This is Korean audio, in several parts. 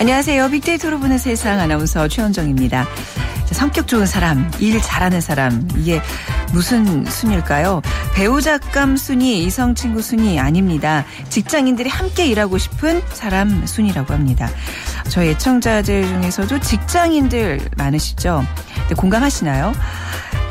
안녕하세요. 빅데이터로 보는 세상 아나운서 최원정입니다. 성격 좋은 사람, 일 잘하는 사람, 이게 무슨 순위일까요? 배우 작감 순위, 이성 친구 순위 아닙니다. 직장인들이 함께 일하고 싶은 사람 순위라고 합니다. 저희 애청자들 중에서도 직장인들 많으시죠? 근데 공감하시나요?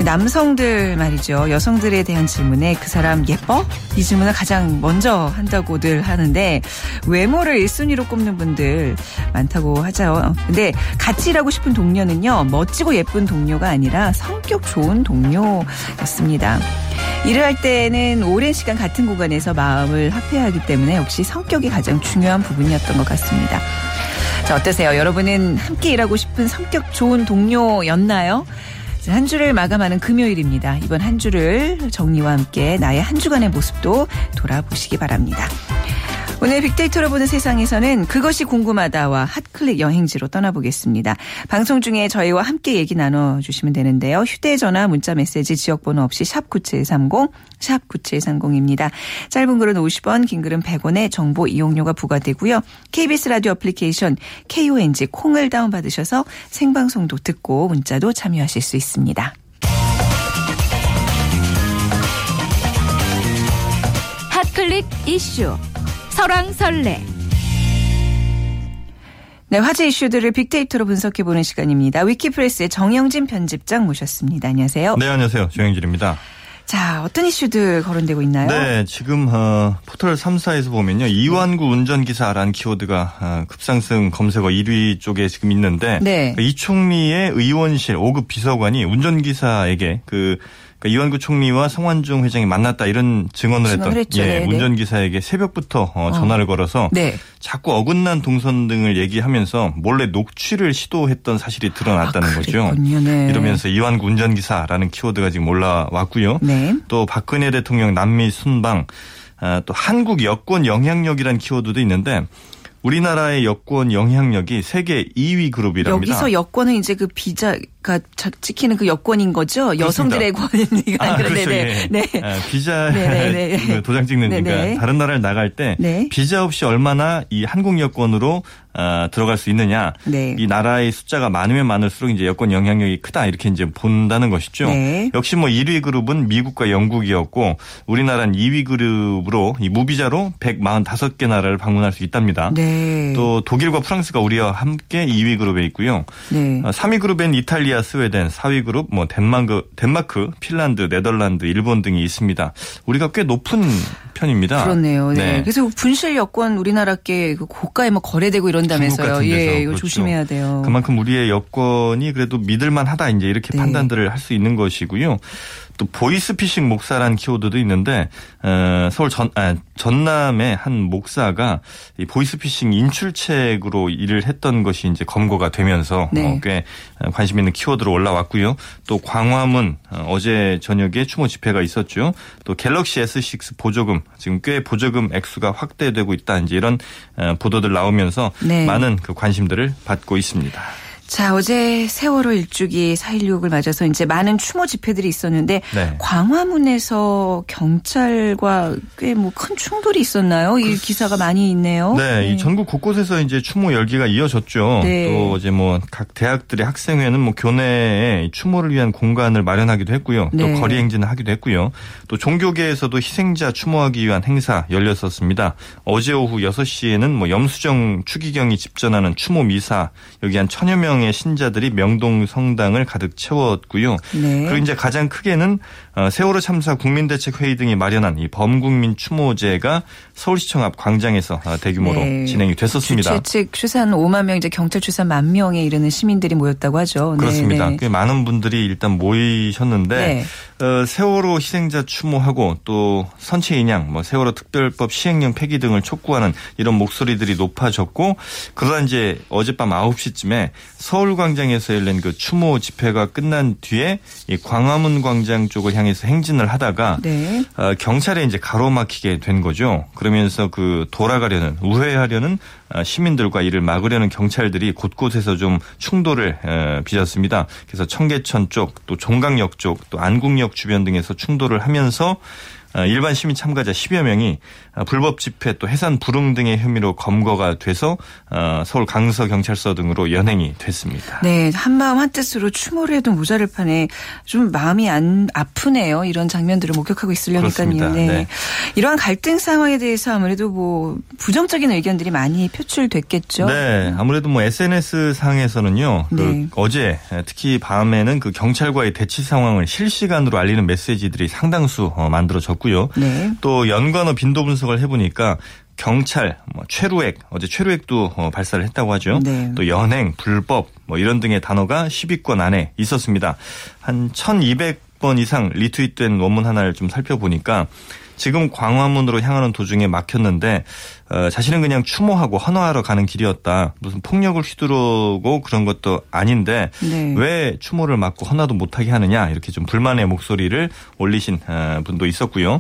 남성들 말이죠. 여성들에 대한 질문에 그 사람 예뻐? 이 질문을 가장 먼저 한다고 늘 하는데 외모를 1순위로 꼽는 분들 많다고 하죠. 근데 같이 일하고 싶은 동료는요. 멋지고 예쁜 동료가 아니라 성격 좋은 동료였습니다. 일을 할 때는 오랜 시간 같은 공간에서 마음을 합해하기 때문에 역시 성격이 가장 중요한 부분이었던 것 같습니다. 자, 어떠세요? 여러분은 함께 일하고 싶은 성격 좋은 동료였나요? 한 주를 마감하는 금요일입니다. 이번 한 주를 정리와 함께 나의 한 주간의 모습도 돌아보시기 바랍니다. 오늘 빅데이터로 보는 세상에서는 그것이 궁금하다와 핫클릭 여행지로 떠나보겠습니다. 방송 중에 저희와 함께 얘기 나눠주시면 되는데요. 휴대전화, 문자메시지, 지역번호 없이 샵9730, 샵9730입니다. 짧은 글은 50원, 긴 글은 100원에 정보 이용료가 부과되고요. KBS 라디오 애플리케이션 KONG 콩을 다운받으셔서 생방송도 듣고 문자도 참여하실 수 있습니다. 핫클릭 이슈 설왕설래. 네, 화제 이슈들을 빅데이터로 분석해보는 시간입니다. 위키프레스의 정영진 편집장 모셨습니다. 안녕하세요. 네, 안녕하세요. 정영진입니다. 자, 어떤 이슈들 거론되고 있나요? 네, 지금 포털 3사에서 보면요. 이완구 운전기사라는 키워드가 급상승 검색어 1위 쪽에 지금 있는데 네. 이 총리의 의원실 5급 비서관이 운전기사에게 그러니까 이완구 총리와 성환중 회장이 만났다 이런 증언을 했던 예, 운전기사에게 새벽부터 전화를 걸어서 네. 자꾸 어긋난 동선 등을 얘기하면서 몰래 녹취를 시도했던 사실이 드러났다는 거죠. 네. 이러면서 이완구 운전기사라는 키워드가 지금 올라왔고요. 네. 또 박근혜 대통령 남미 순방, 또 한국 여권 영향력이라는 키워드도 있는데 우리나라의 여권 영향력이 세계 2위 그룹이랍니다. 여기서 여권은 이제 그 비자가 찍히는 그 여권인 거죠? 여성들의 권리가 아니라. 네. 비자 도장 찍는 그러니까 다른 나라를 나갈 때 네. 비자 없이 얼마나 이 한국 여권으로 들어갈 수 있느냐. 네. 이 나라의 숫자가 많으면 많을수록 이제 여권 영향력이 크다 이렇게 이제 본다는 것이죠. 네. 역시 뭐 1위 그룹은 미국과 영국이었고 우리나라는 2위 그룹으로 이 무비자로 145개 나라를 방문할 수 있답니다. 네. 또 독일과 프랑스가 우리와 함께 2위 그룹에 있고요. 네. 3위 그룹엔 이탈리아, 스웨덴, 4위 그룹 뭐 덴마크, 핀란드, 네덜란드, 일본 등이 있습니다. 우리가 꽤 높은 편입니다. 그렇네요. 네. 네. 그래서 분실 여권 우리나라께 고가에 뭐 거래되고 이런다면서요. 예, 이거 그렇죠. 조심해야 돼요. 그만큼 우리의 여권이 그래도 믿을만하다 이제 이렇게 네. 판단들을 할 수 있는 것이고요. 또 보이스피싱 목사라는 키워드도 있는데 서울 전남의 한 목사가 이 보이스피싱 인출책으로 일을 했던 것이 이제 검거가 되면서 네. 꽤 관심 있는 키워드로 올라왔고요. 또 광화문 어제 저녁에 추모 집회가 있었죠. 또 갤럭시 S6 보조금 지금 꽤 보조금 액수가 확대되고 있다 이제 이런 보도들 나오면서 네. 많은 그 관심들을 받고 있습니다. 자, 어제 세월호 일주기 4.16을 맞아서 이제 많은 추모 집회들이 있었는데 네. 광화문에서 경찰과 꽤 뭐 큰 충돌이 있었나요? 이 기사가 많이 있네요. 네, 네. 이 전국 곳곳에서 이제 추모 열기가 이어졌죠. 네. 또 어제 뭐 각 대학들의 학생회는 뭐 교내에 추모를 위한 공간을 마련하기도 했고요. 네. 또 거리 행진을 하기도 했고요. 또 종교계에서도 희생자 추모하기 위한 행사 열렸었습니다. 어제 오후 6시에는 뭐 염수정 추기경이 집전하는 추모 미사 여기 한 1,000여 명 의 신자들이 명동 성당을 가득 채웠고요. 네. 그리고 이제 가장 크게는 세월호 참사 국민대책회의 등이 마련한 이 범국민 추모제가 서울시청 앞 광장에서 대규모로 네. 진행이 됐었습니다. 주최 측 추산 5만 명, 이제 경찰 추산 1만 명에 이르는 시민들이 모였다고 하죠. 그렇습니다. 네. 꽤 많은 분들이 일단 모이셨는데 네. 세월호 희생자 추모하고 또 선체인양, 뭐 세월호 특별법 시행령 폐기 등을 촉구하는 이런 목소리들이 높아졌고 그러다 이제 어젯밤 9시쯤에 서울광장에서 열린 그 추모 집회가 끝난 뒤에 이 광화문 광장 쪽을 향해서 행진을 하다가 네. 경찰에 이제 가로막히게 된 거죠. 그러면서 그 돌아가려는 우회하려는 시민들과 이를 막으려는 경찰들이 곳곳에서 좀 충돌을 빚었습니다. 그래서 청계천 쪽, 또 종강역 쪽, 또 안국역 주변 등에서 충돌을 하면서 일반 시민 참가자 10여 명이 불법 집회 또 해산 불응 등의 혐의로 검거가 돼서 서울 강서경찰서 등으로 연행이 됐습니다. 네. 한마음 한뜻으로 추모를 해둔 모자를 판에 좀 마음이 아프네요. 이런 장면들을 목격하고 있으려니까요. 네. 네. 이러한 갈등 상황에 대해서 아무래도 뭐 부정적인 의견들이 많이 표출됐겠죠. 네. 아무래도 뭐 SNS 상에서는요. 네. 그 어제 특히 밤에는 그 경찰과의 대치 상황을 실시간으로 알리는 메시지들이 상당수 만들어졌고요. 네. 또 연관어 빈도 분석을 해보니까 경찰, 뭐 최루액, 어제 최루액도 발사를 했다고 하죠. 네. 또 연행, 불법 뭐 이런 등의 단어가 10위권 안에 있었습니다. 한 1200번 이상 리트윗된 원문 하나를 좀 살펴보니까 지금 광화문으로 향하는 도중에 막혔는데 자신은 그냥 추모하고 헌화하러 가는 길이었다. 무슨 폭력을 휘두르고 그런 것도 아닌데 네. 왜 추모를 막고 헌화도 못하게 하느냐 이렇게 좀 불만의 목소리를 올리신 분도 있었고요.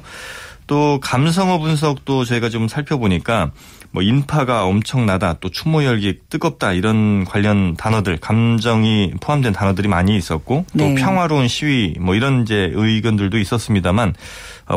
또 감성어 분석도 저희가 좀 살펴보니까 뭐 인파가 엄청나다, 또 추모 열기 뜨겁다 이런 관련 단어들, 감정이 포함된 단어들이 많이 있었고 또 네. 평화로운 시위 뭐 이런 이제 의견들도 있었습니다만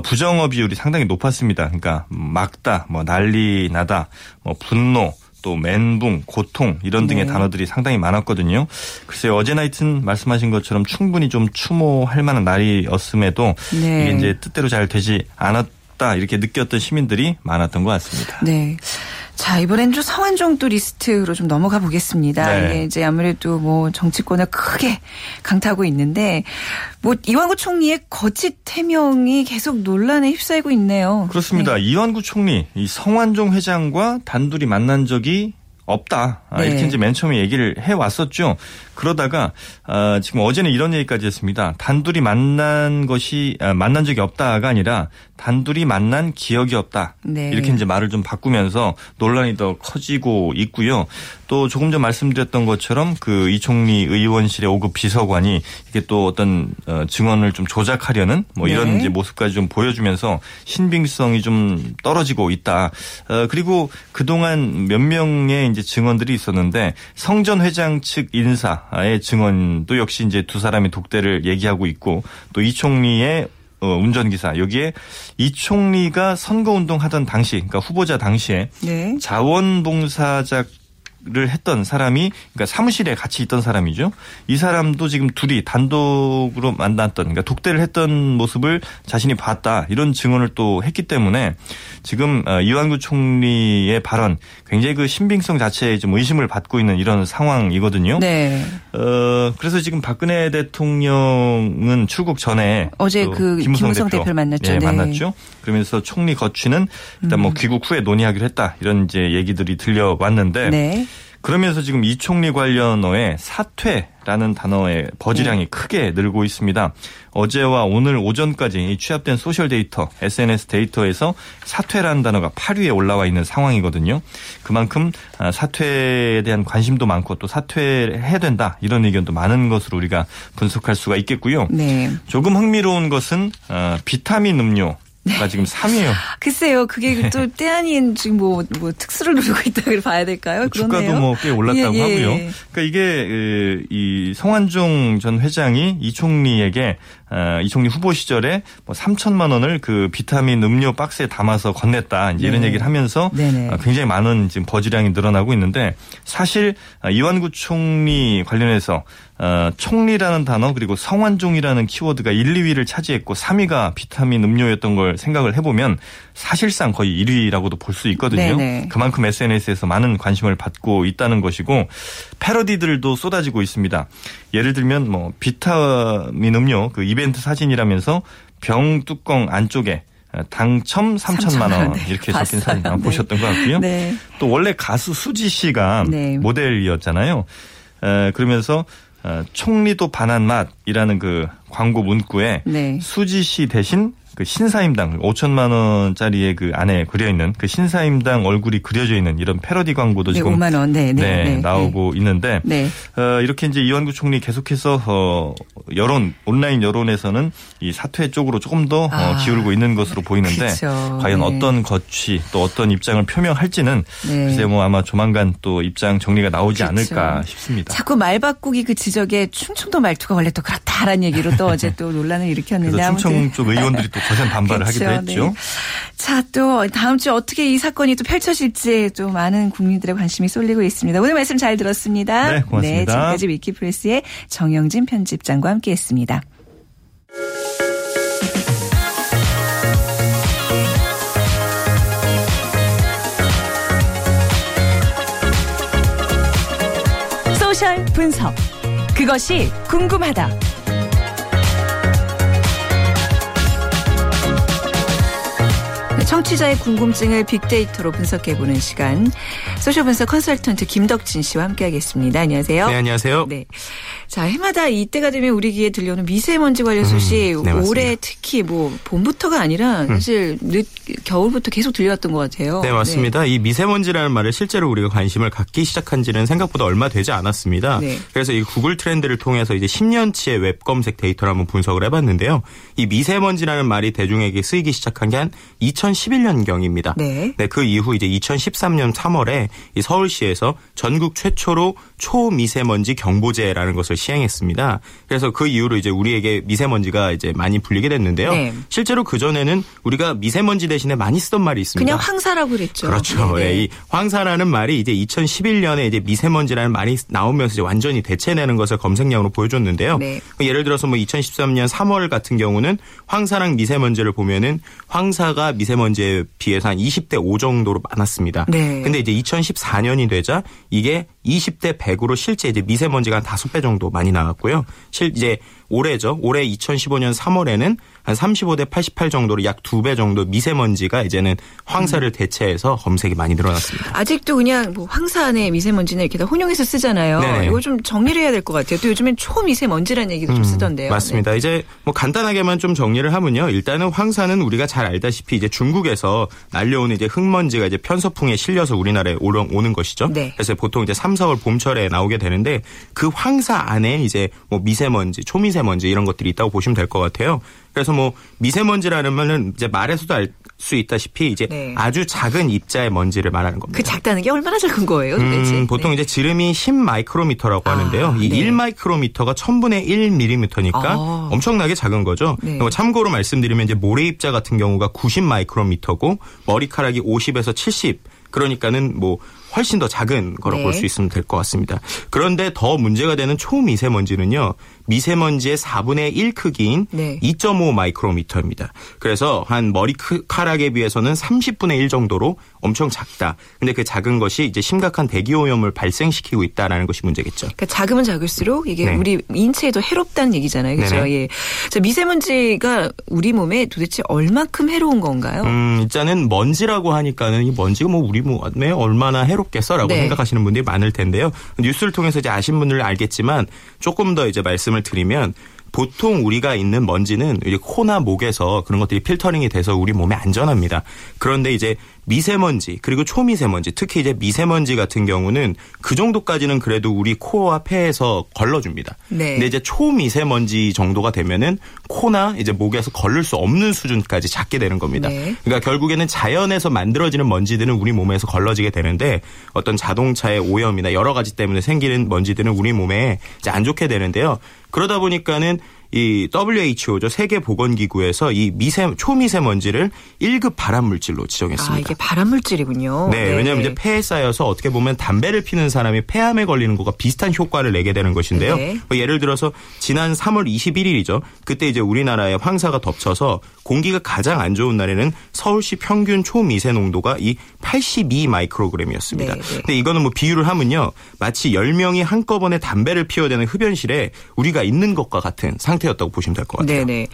부정어 비율이 상당히 높았습니다. 그러니까 막다, 뭐 난리 나다, 뭐 분노. 또 멘붕, 고통 이런 등의 네. 단어들이 상당히 많았거든요. 글쎄 어제나 이튼 말씀하신 것처럼 충분히 좀 추모할 만한 날이었음에도 네. 이게 이제 뜻대로 잘 되지 않았다 이렇게 느꼈던 시민들이 많았던 것 같습니다. 네. 자, 이번엔 좀 성완종 또 리스트로 좀 넘어가 보겠습니다. 네. 이게 이제 아무래도 뭐 정치권을 크게 강타하고 있는데 뭐 이완구 총리의 거짓 해명이 계속 논란에 휩싸이고 있네요. 그렇습니다. 네. 이완구 총리, 이 성완종 회장과 단둘이 만난 적이 없다. 네. 이렇게 이제 맨 처음에 얘기를 해왔었죠. 그러다가 지금 어제는 이런 얘기까지 했습니다. 단둘이 만난 적이 없다가 아니라 단둘이 만난 기억이 없다. 네. 이렇게 이제 말을 좀 바꾸면서 논란이 더 커지고 있고요. 또 조금 전 말씀드렸던 것처럼 그 이 총리 의원실의 5급 비서관이 이게 또 어떤 증언을 좀 조작하려는 뭐 이런 네. 이제 모습까지 좀 보여주면서 신빙성이 좀 떨어지고 있다. 그리고 그동안 몇 명의 이제 증언들이 있었는데 성 전 회장 측 인사의 증언도 역시 이제 두 사람이 독대를 얘기하고 있고 또 이 총리의 운전기사 여기에 이 총리가 선거운동하던 당시 그러니까 후보자 당시에 네. 자원봉사자를 했던 사람이 그러니까 사무실에 같이 있던 사람이죠. 이 사람도 지금 둘이 단독으로 만났던 그러니까 독대를 했던 모습을 자신이 봤다 이런 증언을 또 했기 때문에 지금 이완구 총리의 발언 굉장히 그 신빙성 자체에 좀 의심을 받고 있는 이런 상황이거든요. 네. 그래서 지금 박근혜 대통령은 출국 전에 어제 그 김무성 대표를 만났죠. 네, 네. 만났죠. 그러면서 총리 거취는 일단 뭐 귀국 후에 논의하기로 했다 이런 이제 얘기들이 들려왔는데 네. 그러면서 지금 이 총리 관련어에 사퇴라는 단어의 버즈량이 네. 크게 늘고 있습니다. 어제와 오늘 오전까지 취합된 소셜 데이터, SNS 데이터에서 사퇴라는 단어가 8위에 올라와 있는 상황이거든요. 그만큼 사퇴에 대한 관심도 많고 또 사퇴해야 된다 이런 의견도 많은 것으로 우리가 분석할 수가 있겠고요. 네. 조금 흥미로운 것은 비타민 음료. 네. 지금 3위에요. 글쎄요. 그게 또 때 아닌 지금 뭐 특수를 누르고 있다고 봐야 될까요? 그러네요. 주가도 뭐 꽤 올랐다고 하고요. 그러니까 이게 이 성완종 전 회장이 이 총리에게 이 총리 후보 시절에 뭐 3천만 원을 그 비타민 음료 박스에 담아서 건넸다. 이제 네. 이런 얘기를 하면서 네네. 굉장히 많은 지금 버즈량이 늘어나고 있는데 사실 이완구 총리 관련해서 총리라는 단어 그리고 성완종이라는 키워드가 1, 2위를 차지했고 3위가 비타민 음료였던 걸 생각을 해보면 사실상 거의 1위라고도 볼 수 있거든요. 네네. 그만큼 SNS에서 많은 관심을 받고 있다는 것이고 패러디들도 쏟아지고 있습니다. 예를 들면 뭐 비타민 음료 그 이벤트 사진이라면서 병 뚜껑 안쪽에 당첨 3천만 원 네. 이렇게 적힌 사진 네. 보셨던 것 같고요. 네. 또 원래 가수 수지 씨가 네. 모델이었잖아요. 그러면서 총리도 반한 맛이라는 그 광고 문구에 네. 수지 씨 대신 그 신사임당 5천만 원짜리의 그 안에 그려 있는 그 신사임당 얼굴이 그려져 있는 이런 패러디 광고도 네, 지금 5만 원, 네, 나오고 네. 있는데 네. 이렇게 이제 이완구 총리 계속해서 여론 온라인 여론에서는 이 사퇴 쪽으로 조금 더 기울고 있는 것으로 보이는데 그쵸. 과연 네. 어떤 거취 또 어떤 입장을 표명할지는 네. 글쎄 뭐 아마 조만간 또 입장 정리가 나오지 그쵸. 않을까 싶습니다. 자꾸 말 바꾸기 그 지적에 충청도 말투가 원래 또 그렇다라는 얘기로 또 또 어제 또 논란을 일으켰는데. 그래서 충청 쪽 의원들이 또 거센 반발을 그렇죠. 하기도 했죠. 네. 자, 또 다음 주 어떻게 이 사건이 또 펼쳐질지 또 많은 국민들의 관심이 쏠리고 있습니다. 오늘 말씀 잘 들었습니다. 네, 고맙습니다. 네, 지금까지 위키프레스의 정영진 편집장과 함께했습니다. 소셜 분석. 그것이 궁금하다. 청취자의 궁금증을 빅데이터로 분석해보는 시간. 소셜 분석 컨설턴트 김덕진 씨와 함께하겠습니다. 안녕하세요. 네, 안녕하세요. 네. 자, 해마다 이때가 되면 우리 귀에 들려오는 미세먼지 관련 소식. 네, 올해 특히 뭐 봄부터가 아니라 사실 겨울부터 계속 들려왔던 것 같아요. 네, 맞습니다. 네. 이 미세먼지라는 말을 실제로 우리가 관심을 갖기 시작한 지는 생각보다 얼마 되지 않았습니다. 네. 그래서 이 구글 트렌드를 통해서 이제 10년치의 웹 검색 데이터를 한번 분석을 해봤는데요. 이 미세먼지라는 말이 대중에게 쓰이기 시작한 게 한 2011년경입니다. 네. 네, 그 이후 이제 2013년 3월에 이 서울시에서 전국 최초로 초미세먼지 경보제라는 것을 시행했습니다. 그래서 그 이후로 이제 우리에게 미세먼지가 이제 많이 불리게 됐는데요. 네. 실제로 그 전에는 우리가 미세먼지 대신에 많이 쓰던 말이 있습니다. 그냥 황사라고 그랬죠. 그렇죠. 네. 이 황사라는 말이 이제 2011년에 이제 미세먼지라는 말이 나오면서 이제 완전히 대체되는 것을 검색량으로 보여줬는데요. 네. 예를 들어서 뭐 2013년 3월 같은 경우는 황사랑 미세먼지를 보면은 황사가 미세먼지에 비해서 한 20대 5 정도로 많았습니다. 네. 근데 이제 2014년이 되자 이게 20대 100으로 실제 이제 미세먼지가 한 5배 정도 많이 나왔고요. 이제 올해죠. 올해 2015년 3월에는 한 35대 88 정도로 약 2배 정도 미세먼지가 이제는 황사를 대체해서 검색이 많이 늘어났습니다. 아직도 그냥 뭐 황사 안에 미세먼지는 이렇게 다 혼용해서 쓰잖아요. 네네. 이거 좀 정리를 해야 될 것 같아요. 또 요즘엔 초미세먼지라는 얘기도 좀 쓰던데요. 맞습니다. 네. 이제 뭐 간단하게만 좀 정리를 하면요. 일단은 황사는 우리가 잘 알다시피 이제 중국에서 날려오는 이제 흙먼지가 이제 편서풍에 실려서 우리나라에 오는 것이죠. 네. 그래서 보통 이제 3, 4월 봄철에 나오게 되는데 그 황사 안에 이제 뭐 미세먼지, 초미세먼지 이런 것들이 있다고 보시면 될 것 같아요. 그래서 뭐 미세먼지라는 말은 이제 말에서도 알 수 있다시피 이제 네. 아주 작은 입자의 먼지를 말하는 겁니다. 그 작다는 게 얼마나 작은 거예요? 보통 네. 이제 지름이 10마이크로미터라고 하는데요. 이 네. 1마이크로미터가 1000분의 1밀리미터니까 엄청나게 작은 거죠. 네. 참고로 말씀드리면 이제 모래 입자 같은 경우가 90마이크로미터고 머리카락이 50에서 70. 그러니까는 뭐 훨씬 더 작은 거로 네. 볼 수 있으면 될 것 같습니다. 그런데 더 문제가 되는 초미세먼지는요. 미세먼지의 4분의 1 크기인 네. 2.5 마이크로미터입니다. 그래서 한 머리카락에 비해서는 30분의 1 정도로 엄청 작다. 근데 그 작은 것이 이제 심각한 대기오염을 발생시키고 있다라는 것이 문제겠죠. 그러니까 작으면 작을수록 이게 네. 우리 인체에도 해롭다는 얘기잖아요. 그렇죠? 예. 자, 미세먼지가 우리 몸에 도대체 얼만큼 해로운 건가요? 일단은 먼지라고 하니까는 이 먼지가 뭐 우리 몸에 얼마나 해롭겠어라고 네. 생각하시는 분들이 많을 텐데요. 뉴스를 통해서 이제 아신 분들은 알겠지만 조금 더 이제 말씀을 드리면 보통 우리가 있는 먼지는 이제 코나 목에서 그런 것들이 필터링이 돼서 우리 몸에 안전합니다. 그런데 이제 미세먼지 그리고 초미세먼지 특히 이제 미세먼지 같은 경우는 그 정도까지는 그래도 우리 코와 폐에서 걸러줍니다. 네. 근데 이제 초미세먼지 정도가 되면은 코나 이제 목에서 걸릴 수 없는 수준까지 작게 되는 겁니다. 네. 그러니까 결국에는 자연에서 만들어지는 먼지들은 우리 몸에서 걸러지게 되는데 어떤 자동차의 오염이나 여러 가지 때문에 생기는 먼지들은 우리 몸에 이제 안 좋게 되는데요. 그러다 보니까는 이 WHO죠. 세계보건기구에서 이 초미세먼지를 1급 발암물질로 지정했습니다. 아, 이게 발암물질이군요. 네, 네. 왜냐하면 이제 폐에 쌓여서 어떻게 보면 담배를 피는 사람이 폐암에 걸리는 것과 비슷한 효과를 내게 되는 것인데요. 네. 예를 들어서 지난 3월 21일이죠. 그때 이제 우리나라에 황사가 덮쳐서 공기가 가장 안 좋은 날에는 서울시 평균 초미세 농도가 이 82 마이크로그램이었습니다. 네, 네. 근데 이거는 뭐 비유를 하면요. 마치 10명이 한꺼번에 담배를 피워야 되는 흡연실에 우리가 있는 것과 같은 상태였다고 보시면 될 것 같아요. 네네.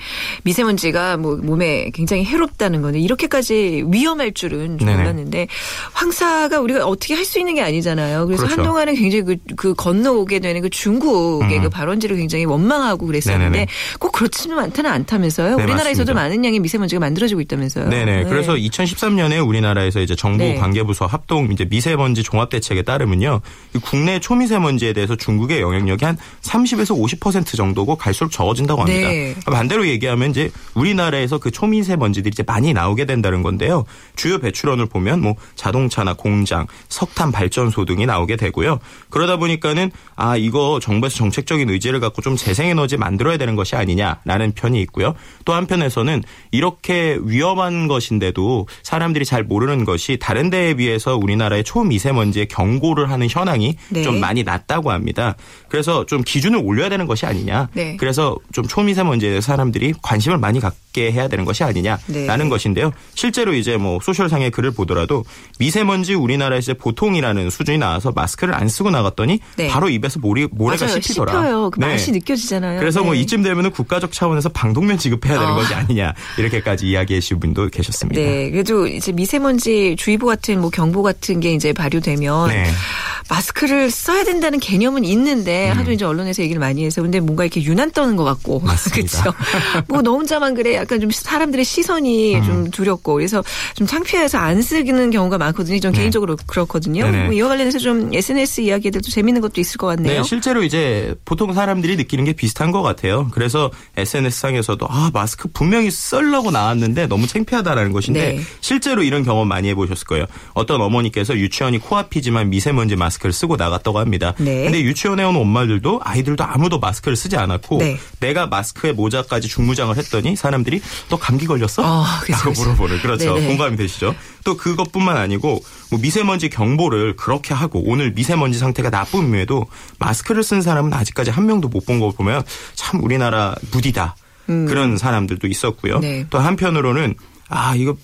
미세먼지가 뭐 몸에 굉장히 해롭다는 건데 이렇게까지 위험할 줄은 좀 몰랐는데 황사가 우리가 어떻게 할 수 있는 게 아니잖아요. 그래서 그렇죠. 한동안은 굉장히 그 건너오게 되는 그 중국의 그 발원지를 굉장히 원망하고 그랬었는데 네네. 꼭 그렇지는 않다는 않다면서요. 네, 우리나라에서도 맞습니다. 많은 양의 미세먼지가 만들어지고 있다면서요. 네네. 네. 그래서 2013년에 우리나라에서 이제 정부 네. 관계부서 합동 이제 미세먼지 종합 대책에 따르면요. 국내 초미세먼지에 대해서 중국의 영향력이 한 30에서 50% 정도고 갈수록 적어져 벌어진다고 합니다. 네. 반대로 얘기하면 이제 우리나라에서 그 초미세먼지들이 이제 많이 나오게 된다는 건데요. 주요 배출원을 보면 뭐 자동차나 공장, 석탄 발전소 등이 나오게 되고요. 그러다 보니까는 이거 정부에서 정책적인 의지를 갖고 좀 재생에너지 만들어야 되는 것이 아니냐라는 편이 있고요. 또 한편에서는 이렇게 위험한 것인데도 사람들이 잘 모르는 것이 다른 데에 비해서 우리나라의 초미세먼지의 경고를 하는 현황이 네. 좀 많이 낮다고 합니다. 그래서 좀 기준을 올려야 되는 것이 아니냐. 네. 그래서 좀 초미세먼지에 대해서 사람들이 관심을 많이 갖게 해야 되는 것이 아니냐라는 네. 것인데요. 실제로 이제 뭐 소셜상의 글을 보더라도 미세먼지 우리나라에서 보통이라는 수준이 나와서 마스크를 안 쓰고 나갔더니 네. 바로 입에서 모래가 맞아요. 씹히더라. 씹혀요. 그 맛이 네. 느껴지잖아요. 그래서 네. 뭐 이쯤 되면은 국가적 차원에서 방독면 지급해야 되는 것이 아니냐 이렇게까지 이야기하신 분도 계셨습니다. 네, 그래도 이제 미세먼지 주의보 같은 뭐 경보 같은 게 이제 발효되면 네. 마스크를 써야 된다는 개념은 있는데 하도 이제 언론에서 얘기를 많이 해서 근데 뭔가 이렇게 유난 떠는 것 같고 그렇죠. 뭐 너 혼자만 그래 약간 좀 사람들의 시선이 좀 두렵고 그래서 좀 창피해서 안 쓰는 경우가 많거든요. 전 네. 개인적으로 그렇거든요. 뭐 이와 관련해서 좀 SNS 이야기들도 재밌는 것도 있을 것 같네요. 네, 실제로 이제 보통 사람들이 느끼는 게 비슷한 것 같아요. 그래서 SNS상에서도 마스크 분명히 쓰려고 나왔는데 너무 창피하다라는 것인데 네. 실제로 이런 경험 많이 해보셨을 거예요. 어떤 어머니께서 유치원이 코앞이지만 미세먼지 마스크를 쓰고 나갔다고 합니다. 그런데 네. 유치원에 온 엄마들도 아이들도 아무도 마스크를 쓰지 않았고 네. 내가 마스크에 모자까지 중무장을 했더니 사람들이 너 감기 걸렸어? 라고 물어보는. 그렇죠. 네네. 공감이 되시죠. 또 그것뿐만 아니고 뭐 미세먼지 경보를 그렇게 하고 오늘 미세먼지 상태가 나쁨에도 마스크를 쓴 사람은 아직까지 한 명도 못 본 거 보면 참 우리나라 무디다. 그런 사람들도 있었고요. 네. 또 한편으로는 이거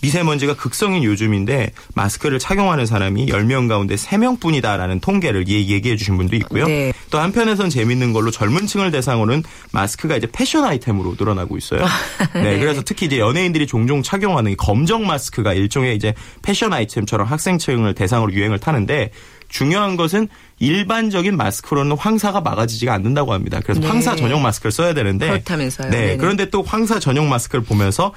미세먼지가 극성인 요즘인데 마스크를 착용하는 사람이 10명 가운데 3명뿐이다라는 통계를 얘기해 주신 분도 있고요. 네. 또 한편에선 재밌는 걸로 젊은 층을 대상으로는 마스크가 이제 패션 아이템으로 늘어나고 있어요. 네, 네. 그래서 특히 이제 연예인들이 종종 착용하는 검정 마스크가 일종의 이제 패션 아이템처럼 학생층을 대상으로 유행을 타는데 중요한 것은 일반적인 마스크로는 황사가 막아지지가 않는다고 합니다. 그래서 네. 황사 전용 마스크를 써야 되는데 그렇다면서요. 네. 네네. 그런데 또 황사 전용 마스크를 보면서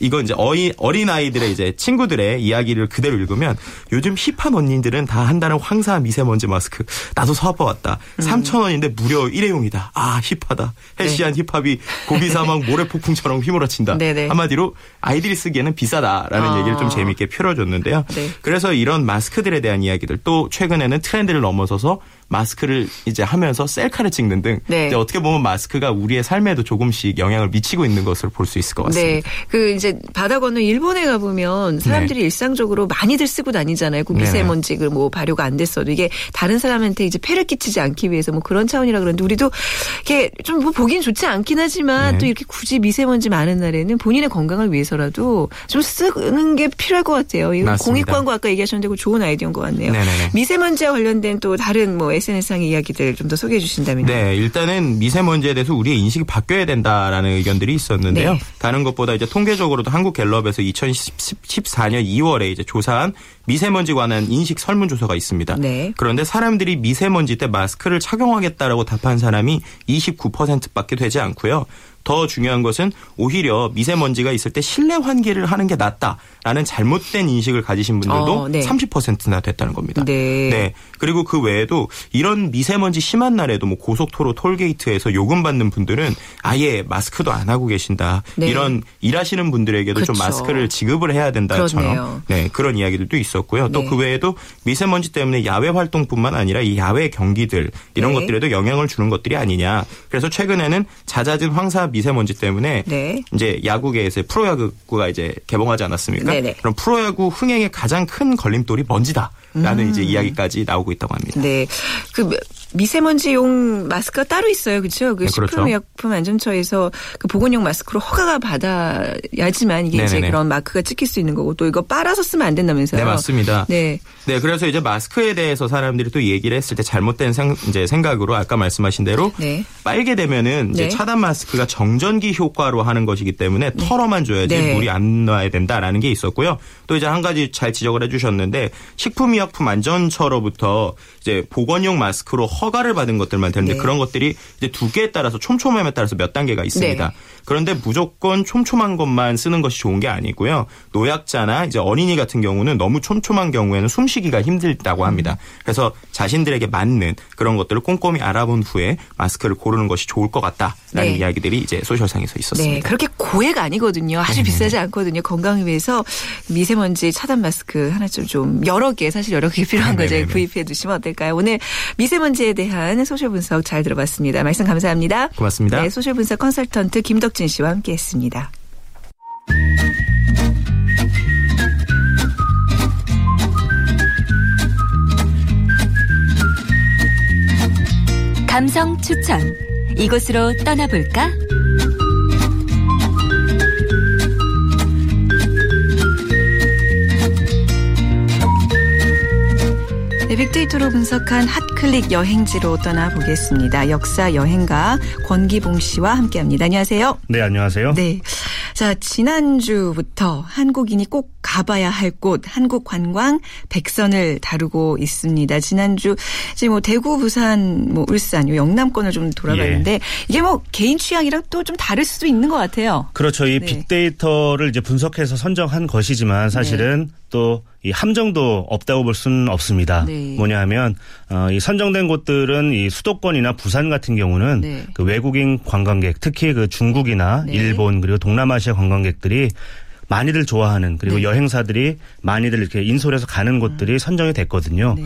이건 이제 어린아이들의 이제 친구들의 이야기를 그대로 읽으면 요즘 힙한 언니들은 다 한다는 황사 미세먼지 마스크 나도 사와봤다. 3,000원인데 무려 일회용이다. 힙하다. 해시한 네. 힙합이 고비사망 모래폭풍처럼 휘몰아친다. 네네. 한마디로 아이들이 쓰기에는 비싸다라는 얘기를 좀 재미있게 풀어줬는데요. 네. 그래서 이런 마스크들에 대한 이야기들 또 최근에는 트렌드를 넘어서서 마스크를 이제 하면서 셀카를 찍는 등 네. 이제 어떻게 보면 마스크가 우리의 삶에도 조금씩 영향을 미치고 있는 것을 볼 수 있을 것 같습니다. 네, 그 이제 바다 건너 일본에 가보면 사람들이 네. 일상적으로 많이들 쓰고 다니잖아요. 그 미세먼지 뭐 발효가 안 됐어도 이게 다른 사람한테 이제 폐를 끼치지 않기 위해서 뭐 그런 차원이라 그러는데 우리도 이렇게 좀 뭐 보긴 좋지 않긴 하지만 네. 또 이렇게 굳이 미세먼지 많은 날에는 본인의 건강을 위해서라도 좀 쓰는 게 필요할 것 같아요. 공익광고 아까 얘기하셨는데 좋은 아이디어인 것 같네요. 네네네. 미세먼지와 관련된 또 다른 뭐 SNS상의 이야기들 좀 더 소개해 주신다면요. 네. 일단은 미세먼지에 대해서 우리의 인식이 바뀌어야 된다라는 의견들이 있었는데요. 네. 다른 것보다 이제 통계적으로도 한국갤럽에서 2014년 2월에 이제 조사한 미세먼지 관한 인식 설문조사가 있습니다. 네. 그런데 사람들이 미세먼지 때 마스크를 착용하겠다라고 답한 사람이 29%밖에 되지 않고요. 더 중요한 것은 오히려 미세먼지가 있을 때 실내 환기를 하는 게 낫다라는 잘못된 인식을 가지신 분들도 네. 30%나 됐다는 겁니다. 네. 네. 그리고 그 외에도 이런 미세먼지 심한 날에도 뭐 고속도로 톨게이트에서 요금 받는 분들은 아예 마스크도 안 하고 계신다. 네. 이런 일하시는 분들에게도 그렇죠. 좀 마스크를 지급을 해야 된다처럼 네, 그런 이야기들도 있었고요. 또 그 네. 외에도 미세먼지 때문에 야외 활동뿐만 아니라 이 야외 경기들 이런 네. 것들에도 영향을 주는 것들이 아니냐. 그래서 최근에는 잦아진 황사 미세먼지 때문에 네. 이제 야구계에서 프로야구가 이제 개봉하지 않았습니까? 네네. 그럼 프로야구 흥행의 가장 큰 걸림돌이 먼지다라는 이제 이야기까지 나오고 있다고 합니다. 네, 그 미세먼지용 마스크가 따로 있어요, 그렇죠? 그 네, 그렇죠. 식품의약품안전처에서 그 보건용 마스크로 허가가 받아야지만 이게 네네네. 이제 그런 마크가 찍힐 수 있는 거고 또 이거 빨아서 쓰면 안 된다면서요? 네, 맞습니다. 네, 네, 그래서 이제 마스크에 대해서 사람들이 또 얘기를 했을 때 잘못된 생각으로 아까 말씀하신 대로 네. 빨게 되면은 이제 네. 차단 마스크가 정전기 효과로 하는 것이기 때문에 네. 털어만 줘야지 네. 물이 안 나와야 된다라는 게 있었고요. 또 이제 한 가지 잘 지적을 해주셨는데 식품의약품안전처로부터 이제 보건용 마스크로 허가를 받은 것들만 되는데 네. 그런 것들이 이제 두 개에 따라서 촘촘함에 따라서 몇 단계가 있습니다. 네. 그런데 무조건 촘촘한 것만 쓰는 것이 좋은 게 아니고요. 노약자나 이제 어린이 같은 경우는 너무 촘촘한 경우에는 숨쉬기가 힘들다고 합니다. 그래서 자신들에게 맞는 그런 것들을 꼼꼼히 알아본 후에 마스크를 고르는 것이 좋을 것 같다라는 네. 이야기들이 이제 소셜상에서 있었습니다. 네, 그렇게 고액 아니거든요. 아주 비싸지 않거든요. 건강을 위해서 미세먼지 차단 마스크 하나쯤 좀 여러 개 사실 여러 개 필요한 거죠. 네네네. 구입해 두시면 어떨까요? 오늘 미세먼지에 대한 소셜 분석 잘 들어봤습니다. 말씀 감사합니다. 고맙습니다. 네, 소셜 분석 컨설턴트 김덕진 씨와 함께했습니다. 감성 추천. 이곳으로 떠나볼까? 네, 빅데이터로 분석한 핫클릭 여행지로 떠나보겠습니다. 역사 여행가 권기봉 씨와 함께합니다. 안녕하세요. 네, 안녕하세요. 네, 자 지난주부터 한국인이 꼭 가봐야 할 곳 한국 관광 100선을 다루고 있습니다. 지난주 이제 뭐 대구, 부산, 뭐 울산, 요 영남권을 좀 돌아봤는데 예. 이게 뭐 개인 취향이랑 또 좀 다를 수도 있는 것 같아요. 그렇죠. 이 네. 빅데이터를 이제 분석해서 선정한 것이지만 사실은 네. 또 이 함정도 없다고 볼 수는 없습니다. 네. 뭐냐하면 이 선정된 곳들은 이 수도권이나 부산 같은 경우는 네. 그 외국인 관광객, 특히 그 중국이나 네. 일본 그리고 동남아시아 관광객들이 많이들 좋아하는 그리고 네. 여행사들이 많이들 이렇게 인솔해서 가는 곳들이 선정이 됐거든요. 네.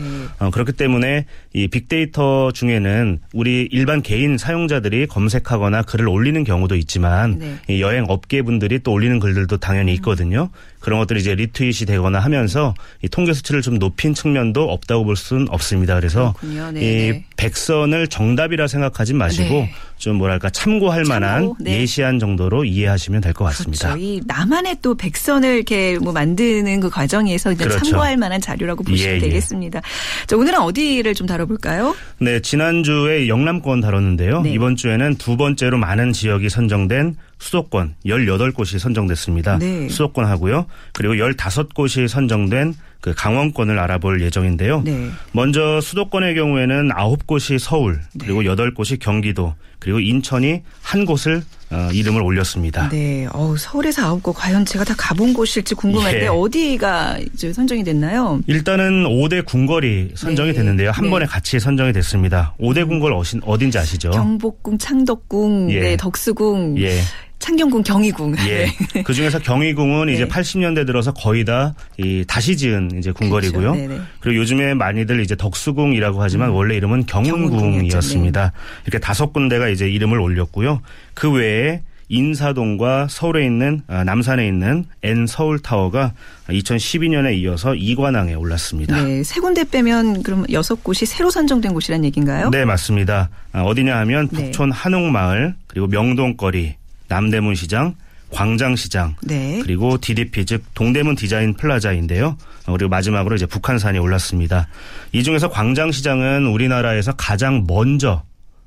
그렇기 때문에 이 빅데이터 중에는 우리 일반 개인 사용자들이 검색하거나 글을 올리는 경우도 있지만 네. 이 여행 업계분들이 또 올리는 글들도 당연히 있거든요. 그런 것들이 이제 리트윗이 되거나 하면서 이 통계 수치를 좀 높인 측면도 없다고 볼 수는 없습니다. 그래서 이 백선을 정답이라 생각하지 마시고 네. 좀 뭐랄까 참고할 만한 네. 예시한 정도로 이해하시면 될 것 같습니다. 그렇죠. 이 나만의 또 백선을 이렇게 뭐 만드는 그 과정에서 이제 그렇죠. 참고할 만한 자료라고 보시면 예, 되겠습니다. 예. 자, 오늘은 어디를 좀 다뤄볼까요? 네, 지난주에 영남권 다뤘는데요. 네. 이번 주에는 두 번째로 많은 지역이 선정된 수도권 18곳이 선정됐습니다. 네. 수도권하고요. 그리고 15곳이 선정된 그 강원권을 알아볼 예정인데요. 네. 먼저 수도권의 경우에는 9곳이 서울, 그리고 네. 8곳이 경기도, 그리고 인천이 한 곳을 이름을 올렸습니다. 네, 서울에서 9곳 과연 제가 다 가본 곳일지 궁금한데 예. 어디가 이제 선정이 됐나요? 일단은 5대 궁궐이 선정이 네. 됐는데요. 한 네. 번에 같이 선정이 됐습니다. 5대 궁궐 어딘지 아시죠? 경복궁, 창덕궁, 예. 네, 덕수궁. 예. 창경궁, 경희궁. 예. 그 중에서 경희궁은 네. 이제 80년대 들어서 거의 다 이 다시 지은 이제 궁궐이고요. 그렇죠. 그리고 요즘에 많이들 이제 덕수궁이라고 하지만 원래 이름은 경운궁이었습니다. 네. 이렇게 5군데가 이제 이름을 올렸고요. 그 외에 인사동과 서울에 있는 남산에 있는 N 서울타워가 2012년에 이어서 2관왕에 올랐습니다. 네, 3군데 빼면 그럼 6곳이 새로 선정된 곳이란 얘기인가요? 네, 맞습니다. 어디냐 하면 북촌 네. 한옥마을 그리고 명동거리 남대문시장, 광장시장, 네. 그리고 DDP 즉 동대문 디자인 플라자인데요. 그리고 마지막으로 이제 북한산이 올랐습니다. 이 중에서 광장시장은 우리나라에서 가장 먼저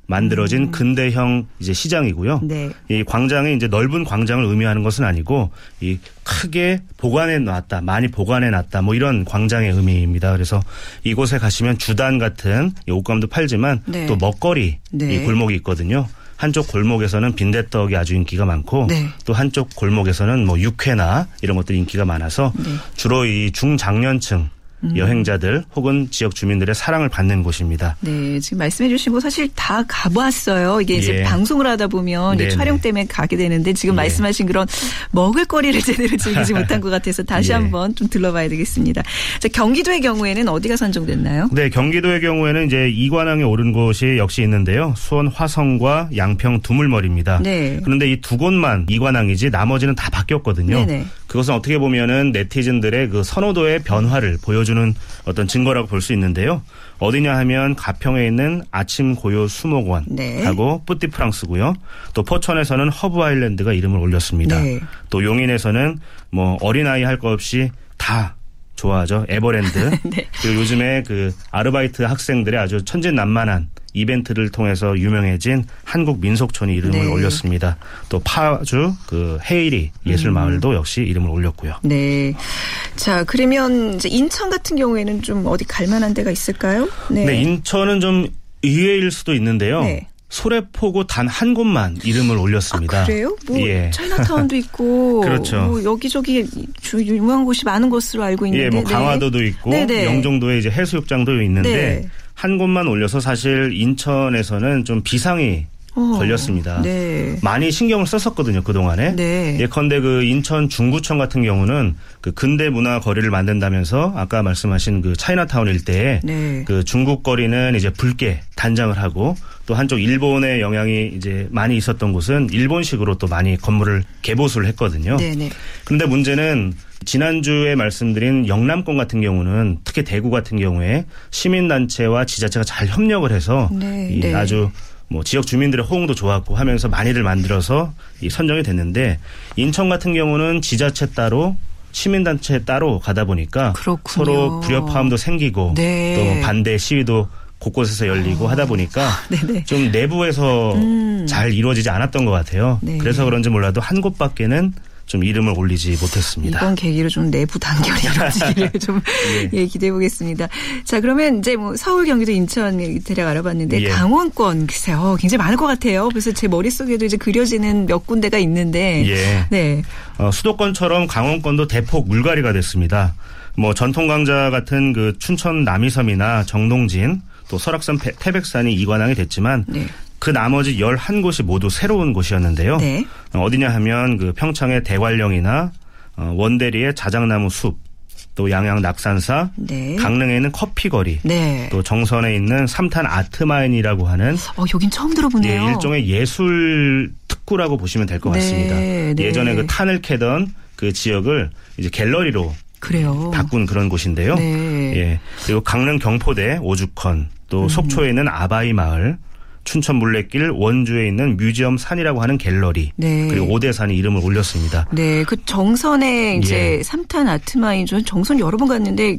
만들어진 근대형 이제 시장이고요. 네. 이 광장이 이제 넓은 광장을 의미하는 것은 아니고 이 크게 보관해 놨다, 많이 보관해 놨다, 뭐 이런 광장의 의미입니다. 그래서 이곳에 가시면 주단 같은 옷감도 팔지만 네. 또 먹거리 네. 이 골목이 있거든요. 한쪽 골목에서는 빈대떡이 아주 인기가 많고 네. 또 한쪽 골목에서는 뭐 육회나 이런 것들이 인기가 많아서 네. 주로 이 중장년층 여행자들 혹은 지역 주민들의 사랑을 받는 곳입니다. 네, 지금 말씀해 주신 거 사실 다 가봤어요. 이게 예. 이제 방송을 하다 보면 이제 촬영 때문에 가게 되는데 지금 예. 말씀하신 그런 먹을거리를 제대로 즐기지 못한 것 같아서 다시 예. 한번 좀 들러봐야 되겠습니다. 자, 경기도의 경우에는 어디가 선정됐나요? 네, 경기도의 경우에는 이제 2관왕에 오른 곳이 역시 있는데요. 수원 화성과 양평 두물머리입니다. 네. 그런데 이 두 곳만 2관왕이지 나머지는 다 바뀌었거든요. 네네. 그것은 어떻게 보면은 네티즌들의 그 선호도의 변화를 보여주는 어떤 증거라고 볼 수 있는데요. 어디냐 하면 가평에 있는 아침 고요 수목원하고 네. 뿌띠프랑스고요. 또 포천에서는 허브 아일랜드가 이름을 올렸습니다. 네. 또 용인에서는 뭐 어린아이 할 거 없이 다 좋아하죠. 에버랜드. 네. 그리고 요즘에 그 아르바이트 학생들의 아주 천진난만한 이벤트를 통해서 유명해진 한국 민속촌이 이름을 네. 올렸습니다. 또 파주 그 헤이리 예술마을도 역시 이름을 올렸고요. 네. 자, 그러면 이제 인천 같은 경우에는 좀 어디 갈 만한 데가 있을까요? 네. 네, 인천은 좀 의외일 수도 있는데요. 네. 소래포구 단 한 곳만 이름을 올렸습니다. 아, 그래요? 뭐 예. 차이나타운도 있고 그렇죠. 뭐 여기저기 유명한 곳이 많은 것으로 알고 있는데. 예, 뭐 강화도도 네. 있고 네네. 영종도에 이제 해수욕장도 있는데 네. 한 곳만 올려서 사실 인천에서는 좀 비상이 걸렸습니다. 네. 많이 신경을 썼었거든요, 그동안에. 네. 예컨대 그 인천 중구청 같은 경우는 그 근대 문화 거리를 만든다면서 아까 말씀하신 그 차이나타운 일대에 네. 그 중국 거리는 이제 붉게 단장을 하고 또 한쪽 일본의 영향이 이제 많이 있었던 곳은 일본식으로 또 많이 건물을 개보수를 했거든요. 네네. 그런데 문제는 지난주에 말씀드린 영남권 같은 경우는 특히 대구 같은 경우에 시민단체와 지자체가 잘 협력을 해서 네. 이 네. 아주 뭐 지역 주민들의 호응도 좋았고 하면서 많이들 만들어서 이 선정이 됐는데 인천 같은 경우는 지자체 따로 시민단체 따로 가다 보니까 그렇군요. 서로 불협화음도 생기고 네. 또 반대 시위도 곳곳에서 열리고 하다 보니까 네네. 좀 내부에서 잘 이루어지지 않았던 것 같아요. 네. 그래서 그런지 몰라도 한 곳밖에는 좀 이름을 올리지 못했습니다. 이번 계기로 좀 내부 단결이 이루어지기를 좀 예. 예, 기대해 보겠습니다. 자, 그러면 이제 뭐 서울, 경기도, 인천 대략 알아봤는데 예. 강원권 글쎄요, 굉장히 많을 것 같아요. 그래서 제 머릿속에도 이제 그려지는 몇 군데가 있는데, 예. 네, 수도권처럼 강원권도 대폭 물갈이가 됐습니다. 뭐 전통강자 같은 그 춘천 남이섬이나 정동진, 또 설악산 태백산이 이관왕이 됐지만. 네. 그 나머지 11곳이 모두 새로운 곳이었는데요. 네. 어디냐 하면 그 평창의 대관령이나 원대리의 자작나무 숲, 또 양양 낙산사, 네. 강릉에 있는 커피거리, 네. 또 정선에 있는 삼탄아트마인이라고 하는 여긴 처음 들어보네요. 예, 일종의 예술 특구라고 보시면 될 것 네. 같습니다. 네. 예전에 그 탄을 캐던 그 지역을 이제 갤러리로 그래요. 바꾼 그런 곳인데요. 네. 예. 그리고 강릉 경포대 오죽헌, 또 속초에 있는 아바이마을, 춘천 물레길 원주에 있는 뮤지엄 산이라고 하는 갤러리 네. 그리고 오대산이 이름을 올렸습니다. 네, 그 정선에 이제 예. 삼탄 아트마인 전 정선 여러 번 갔는데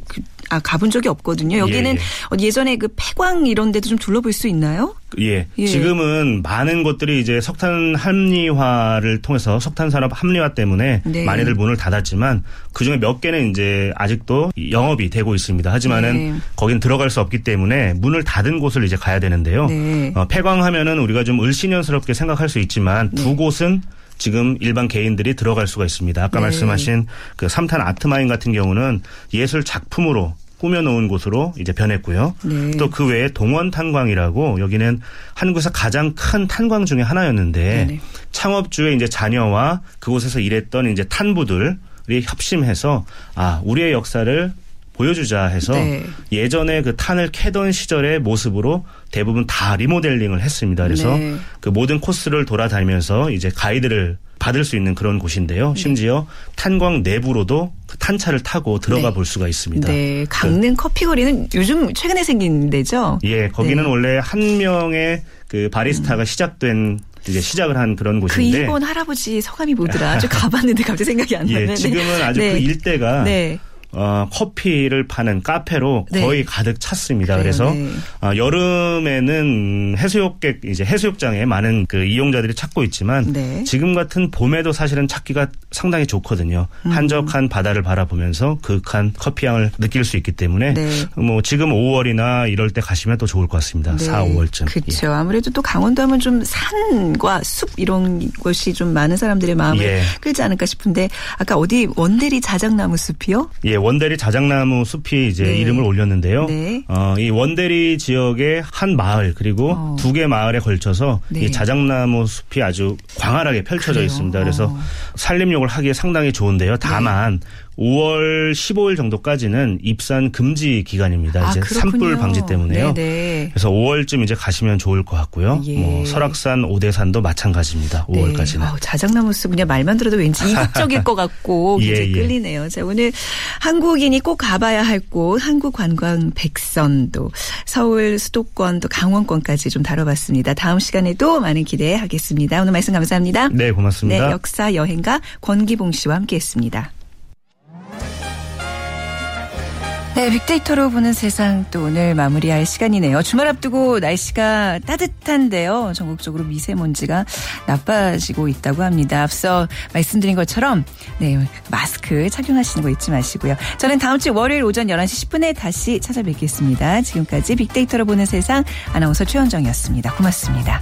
가본 적이 없거든요. 여기는 예. 예전에 그 폐광 이런 데도 좀 둘러볼 수 있나요? 예. 예, 지금은 많은 곳들이 이제 석탄 합리화를 통해서 석탄 산업 합리화 때문에 네. 많이들 문을 닫았지만 그중에 몇 개는 이제 아직도 영업이 되고 있습니다. 하지만은 네. 거긴 들어갈 수 없기 때문에 문을 닫은 곳을 이제 가야 되는데요. 네. 폐광하면은 우리가 좀 을씨년스럽게 생각할 수 있지만 네. 두 곳은 지금 일반 개인들이 들어갈 수가 있습니다. 아까 네. 말씀하신 그 삼탄 아트마인 같은 경우는 예술 작품으로 꾸며놓은 곳으로 이제 변했고요. 네. 또 그 외에 동원탄광이라고 여기는 한국에서 가장 큰 탄광 중에 하나였는데 네네. 창업주의 이제 자녀와 그곳에서 일했던 이제 탄부들이 협심해서 아, 우리의 역사를 보여주자 해서 네. 예전에 그 탄을 캐던 시절의 모습으로 대부분 다 리모델링을 했습니다. 그래서 네. 그 모든 코스를 돌아다니면서 이제 가이드를 받을 수 있는 그런 곳인데요. 심지어 네. 탄광 내부로도 탄차를 타고 들어가 네. 볼 수가 있습니다. 네, 강릉 커피거리는 요즘 최근에 생긴 데죠? 예, 거기는 네. 원래 한 명의 그 바리스타가 시작된 이제 시작을 한 그런 곳인데. 그 일본 할아버지 성함이 뭐더라? 아주 가봤는데 갑자기 생각이 안 나네. 예, 지금은 아주 네. 그 일대가. 네. 커피를 파는 카페로 네. 거의 가득 찼습니다. 그래요, 그래서 네. 여름에는 해수욕객 이제 해수욕장에 많은 그 이용자들이 찾고 있지만 네. 지금 같은 봄에도 사실은 찾기가 상당히 좋거든요. 한적한 바다를 바라보면서 그윽한 커피향을 느낄 수 있기 때문에 네. 뭐 지금 5월이나 이럴 때 가시면 또 좋을 것 같습니다. 네. 4, 5월쯤. 그렇죠. 예. 아무래도 또 강원도 하면 좀 산과 숲 이런 것이 좀 많은 사람들의 마음을 예. 끌지 않을까 싶은데 아까 어디 원대리 자작나무 숲이요? 예. 원대리 자작나무 숲이 이제 네. 이름을 올렸는데요. 네. 이 원대리 지역의 한 마을 그리고 두 개 마을에 걸쳐서 네. 이 자작나무 숲이 아주 광활하게 펼쳐져 그래요. 있습니다. 그래서 산림욕을 하기에 상당히 좋은데요. 다만 네. 5월 15일 정도까지는 입산 금지 기간입니다. 이제 산불 방지 때문에요. 네네. 그래서 5월쯤 이제 가시면 좋을 것 같고요. 예. 뭐 설악산, 오대산도 마찬가지입니다. 5월까지는. 네. 자작나무 숲 그냥 말만 들어도 왠지 이국적일 것 같고 굉장히 예, 예. 끌리네요. 자, 오늘 한국인이 꼭 가봐야 할 곳 한국 관광 백선도 서울 수도권도 강원권까지 좀 다뤄봤습니다. 다음 시간에도 많은 기대하겠습니다. 오늘 말씀 감사합니다. 네, 고맙습니다. 네, 역사 여행가 권기봉 씨와 함께했습니다. 네, 빅데이터로 보는 세상 또 오늘 마무리할 시간이네요. 주말 앞두고 날씨가 따뜻한데요. 전국적으로 미세먼지가 나빠지고 있다고 합니다. 앞서 말씀드린 것처럼 네, 마스크 착용하시는 거 잊지 마시고요. 저는 다음 주 월요일 오전 11시 10분에 다시 찾아뵙겠습니다. 지금까지 빅데이터로 보는 세상 아나운서 최현정이었습니다. 고맙습니다.